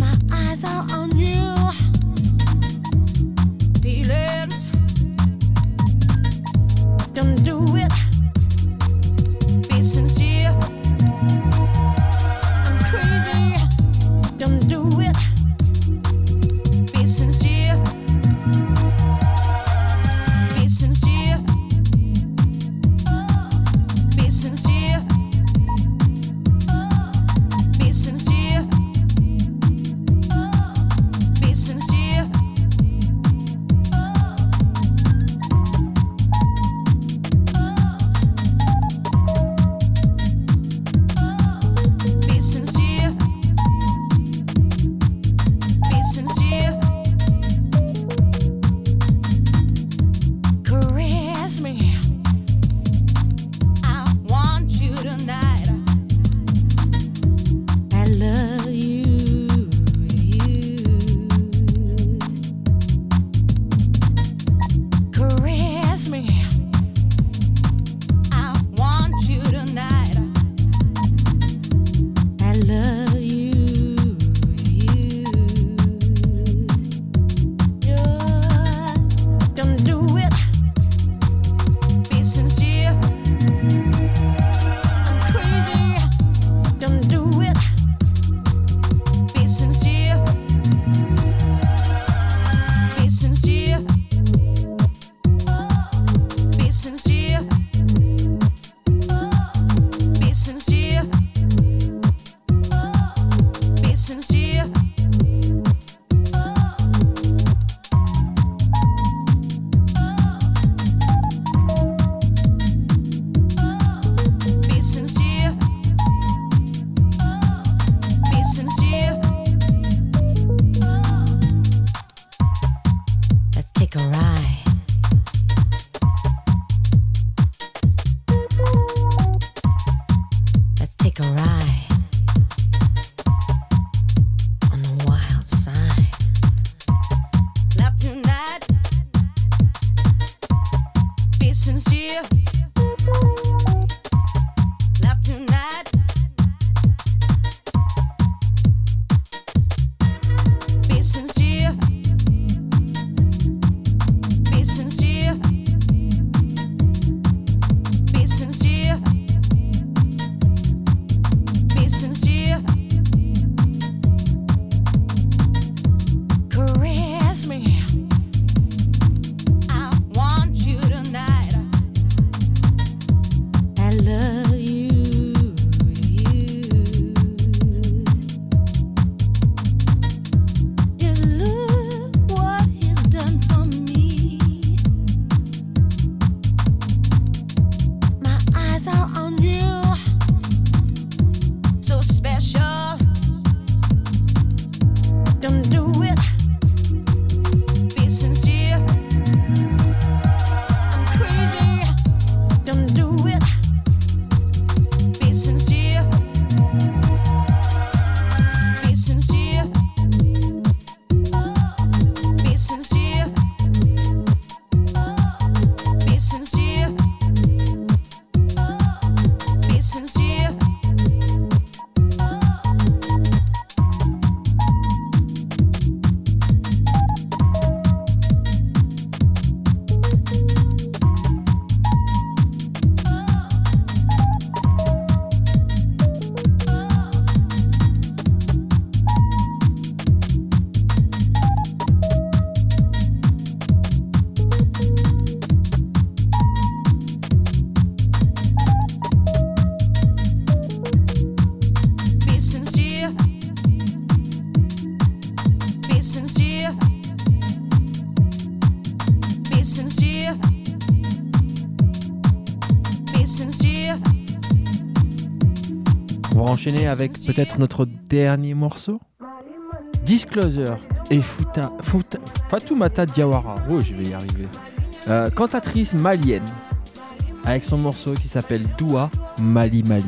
my eyes are on you. Feelings cheer. Love tonight. Be sincere. Be sincere. Be sincere. Be sincere. Caress me. Enchaîner avec peut-être notre dernier morceau, Disclosure et Futa, Futa, Fatoumata Diawara. Oh, je vais y arriver. Euh, cantatrice malienne avec son morceau qui s'appelle Doua Mali Mali.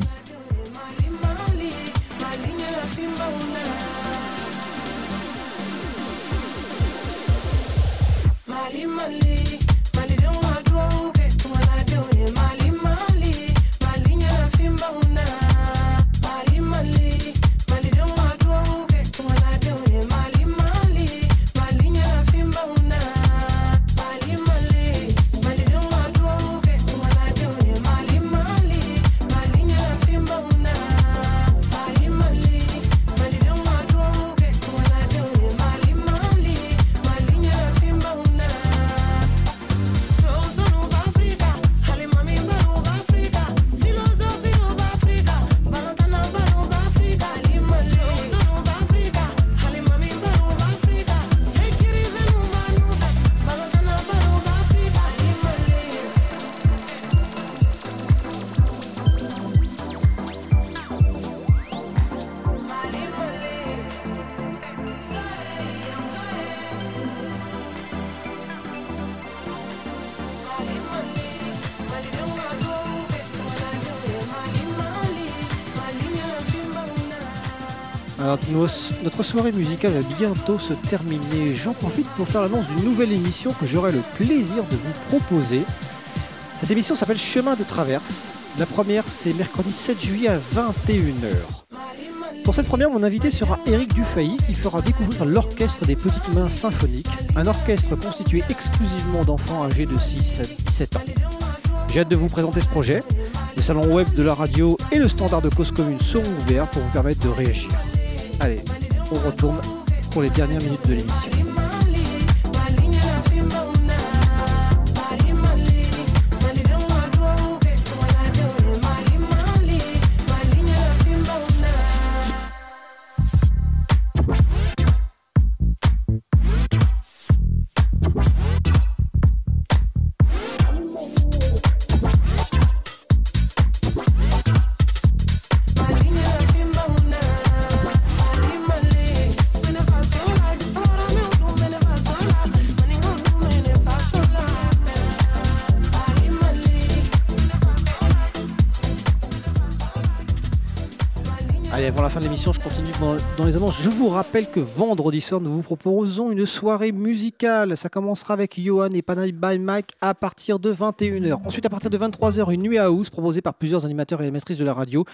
Notre soirée musicale va bientôt se terminer. J'en profite pour faire l'annonce d'une nouvelle émission que j'aurai le plaisir de vous proposer. Cette émission s'appelle Chemin de Traverse. La première, c'est mercredi sept juillet à vingt et une heures. Pour cette première, mon invité sera Éric Dufailly qui fera découvrir l'Orchestre des Petites Mains Symphoniques, un orchestre constitué exclusivement d'enfants âgés de six à dix-sept ans. J'ai hâte de vous présenter ce projet. Le salon web de la radio et le standard de Cause Commune seront ouverts pour vous permettre de réagir. Allez, on retourne pour les dernières minutes de l'émission. I avant la fin de l'émission, je continue dans les annonces. Je vous rappelle que vendredi soir, nous vous proposons une soirée musicale. Ça commencera avec Johan et Paname by Mike à partir de vingt et une heures. Ensuite, à partir de vingt-trois heures, une nuit à house proposée par plusieurs animateurs et animatrices de la radio.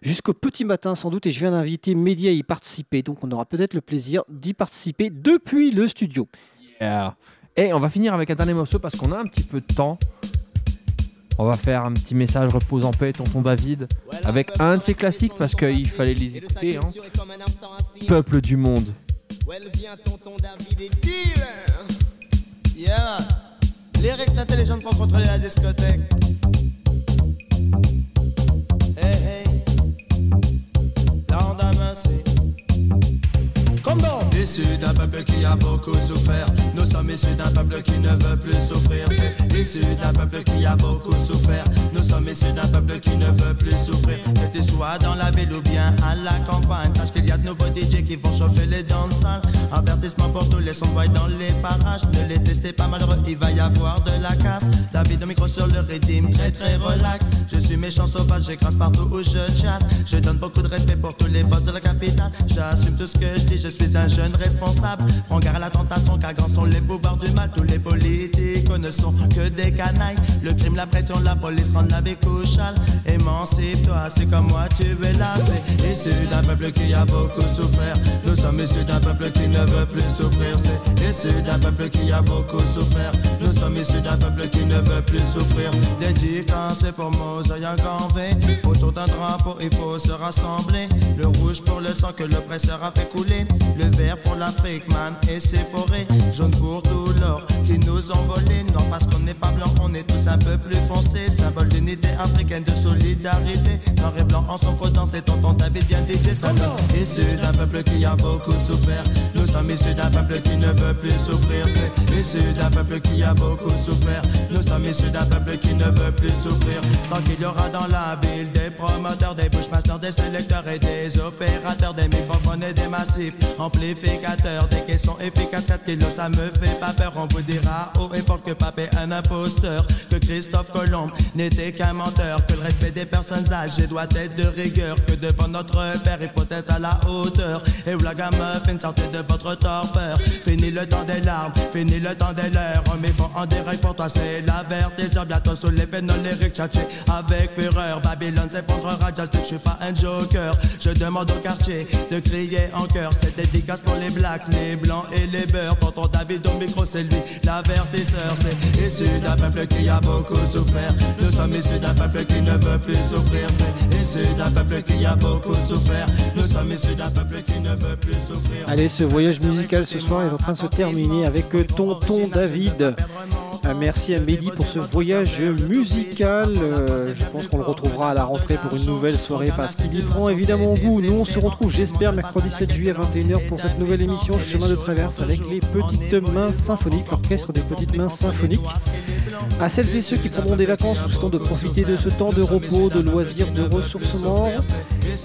Jusqu'au petit matin, sans doute, et je viens d'inviter Mehdi à y participer. Donc, on aura peut-être le plaisir d'y participer depuis le studio. Yeah. Et on va finir avec un dernier morceau parce qu'on a un petit peu de temps. On va faire un petit message repose en paix, Tonton David, avec un de ses classiques parce qu'il fallait les écouter. Hein. Peuple du monde. Où elle vient, Tonton David et dealer. Yeah. Les Rex intelligents pour contrôler la discothèque. Hey hey. L'endemain c'est. Comme dans. Issus d'un peuple qui a beaucoup souffert. Nous sommes issus d'un peuple qui ne veut plus souffrir. C'est issus d'un peuple qui a beaucoup souffert. Nous sommes issus d'un peuple qui ne veut plus souffrir. Que tu sois dans la ville ou bien à la campagne, sache qu'il y a de nouveaux D J qui vont chauffer les danses-salles. Avertissement pour tous les somboys dans les parages. Ne les testez pas malheureux, il va y avoir de la casse. David au micro sur le rythme, très très relax. Je suis méchant sauvage, j'écrase partout où je chatte. Je donne beaucoup de respect pour tous les boss de la capitale. J'assume tout ce que je dis, je suis un jeune responsable. Prends garde à la tentation car grands sont les pouvoirs du mal. Tous les politiques ne sont que des canailles. Le crime, la pression, la police rendent la vie couchale. Émancipe-toi, c'est comme moi tu es là. C'est issu d'un peuple qui a beaucoup souffert. Nous sommes issus d'un peuple qui ne veut plus souffrir. C'est issu d'un peuple qui a beaucoup souffert. Nous sommes issus d'un peuple qui ne veut plus souffrir. L'éducation c'est pour Mosaï en Ganvé. Autour d'un drapeau il faut se rassembler. Le rouge pour le sang que l'oppresseur a fait couler. Le vert pour l'Afrique, man, et ses forêts. Jaune pour tout l'or qui nous ont volé. Non, parce qu'on n'est pas blanc, on est tous un peu plus foncé. Symbole d'unité africaine, de solidarité. Noir et blanc en son faux dans ses tontons, David bien D J. Ça donne issu d'un peuple qui a beaucoup souffert. Nous sommes issus d'un peuple qui ne veut plus souffrir. C'est issu d'un peuple qui a beaucoup souffert. Nous sommes issus d'un peuple qui ne veut plus souffrir. Tant qu'il y aura dans la ville des promoteurs, des pushmasters, des sélecteurs et des opérateurs, des microphones et des massifs amplifiés. Des questions efficaces, quatre kilos, ça me fait pas peur. On vous dira haut et fort que Pape est un imposteur, que Christophe Colomb n'était qu'un menteur, que le respect des personnes âgées doit être de rigueur, que devant notre père il faut être à la hauteur. Et vous la gamme, sortez de votre torpeur. Fini le temps des larmes, fini le temps des leurs. On met en direct pour toi, c'est la vérité. Sur bientôt sous les pénons, lyriques tchatchés avec fureur. Babylone s'effondrera, just que je suis pas un joker. Je demande au quartier de crier en chœur, c'est dédicace pour les blacks, les blancs et les beurs. Tonton David au micro, c'est lui l'avertisseur. C'est issu d'un peuple qui a beaucoup souffert. Nous sommes issus d'un peuple qui ne veut plus souffrir. C'est issu d'un peuple qui a beaucoup souffert. Nous sommes issus d'un peuple qui ne veut plus souffrir. Allez, ce voyage musical ce soir est en train de se terminer avec Tonton David. Merci à Mehdi pour ce voyage musical. Euh, je pense qu'on le retrouvera à la rentrée pour une nouvelle soirée parce qu'il prend évidemment goût. Nous, on se retrouve, j'espère, mercredi sept juillet à vingt et une heures pour cette nouvelle émission Chemin de Traverse avec les Petites Mains Symphoniques, l'orchestre des Petites Mains Symphoniques. À celles et ceux qui prendront des vacances, nous souhaitons de profiter de ce temps de repos, de loisirs, de ressourcement.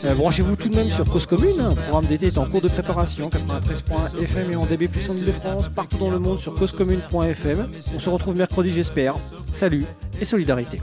Euh, branchez-vous tout de même sur Cause Commune. Le programme d'été est en cours de préparation. quatre-vingt-treize point F M et en D A B plus en Île-de-France, partout dans le monde sur cause commune point F M. On se retrouve mercredi, j'espère. Salut et solidarité.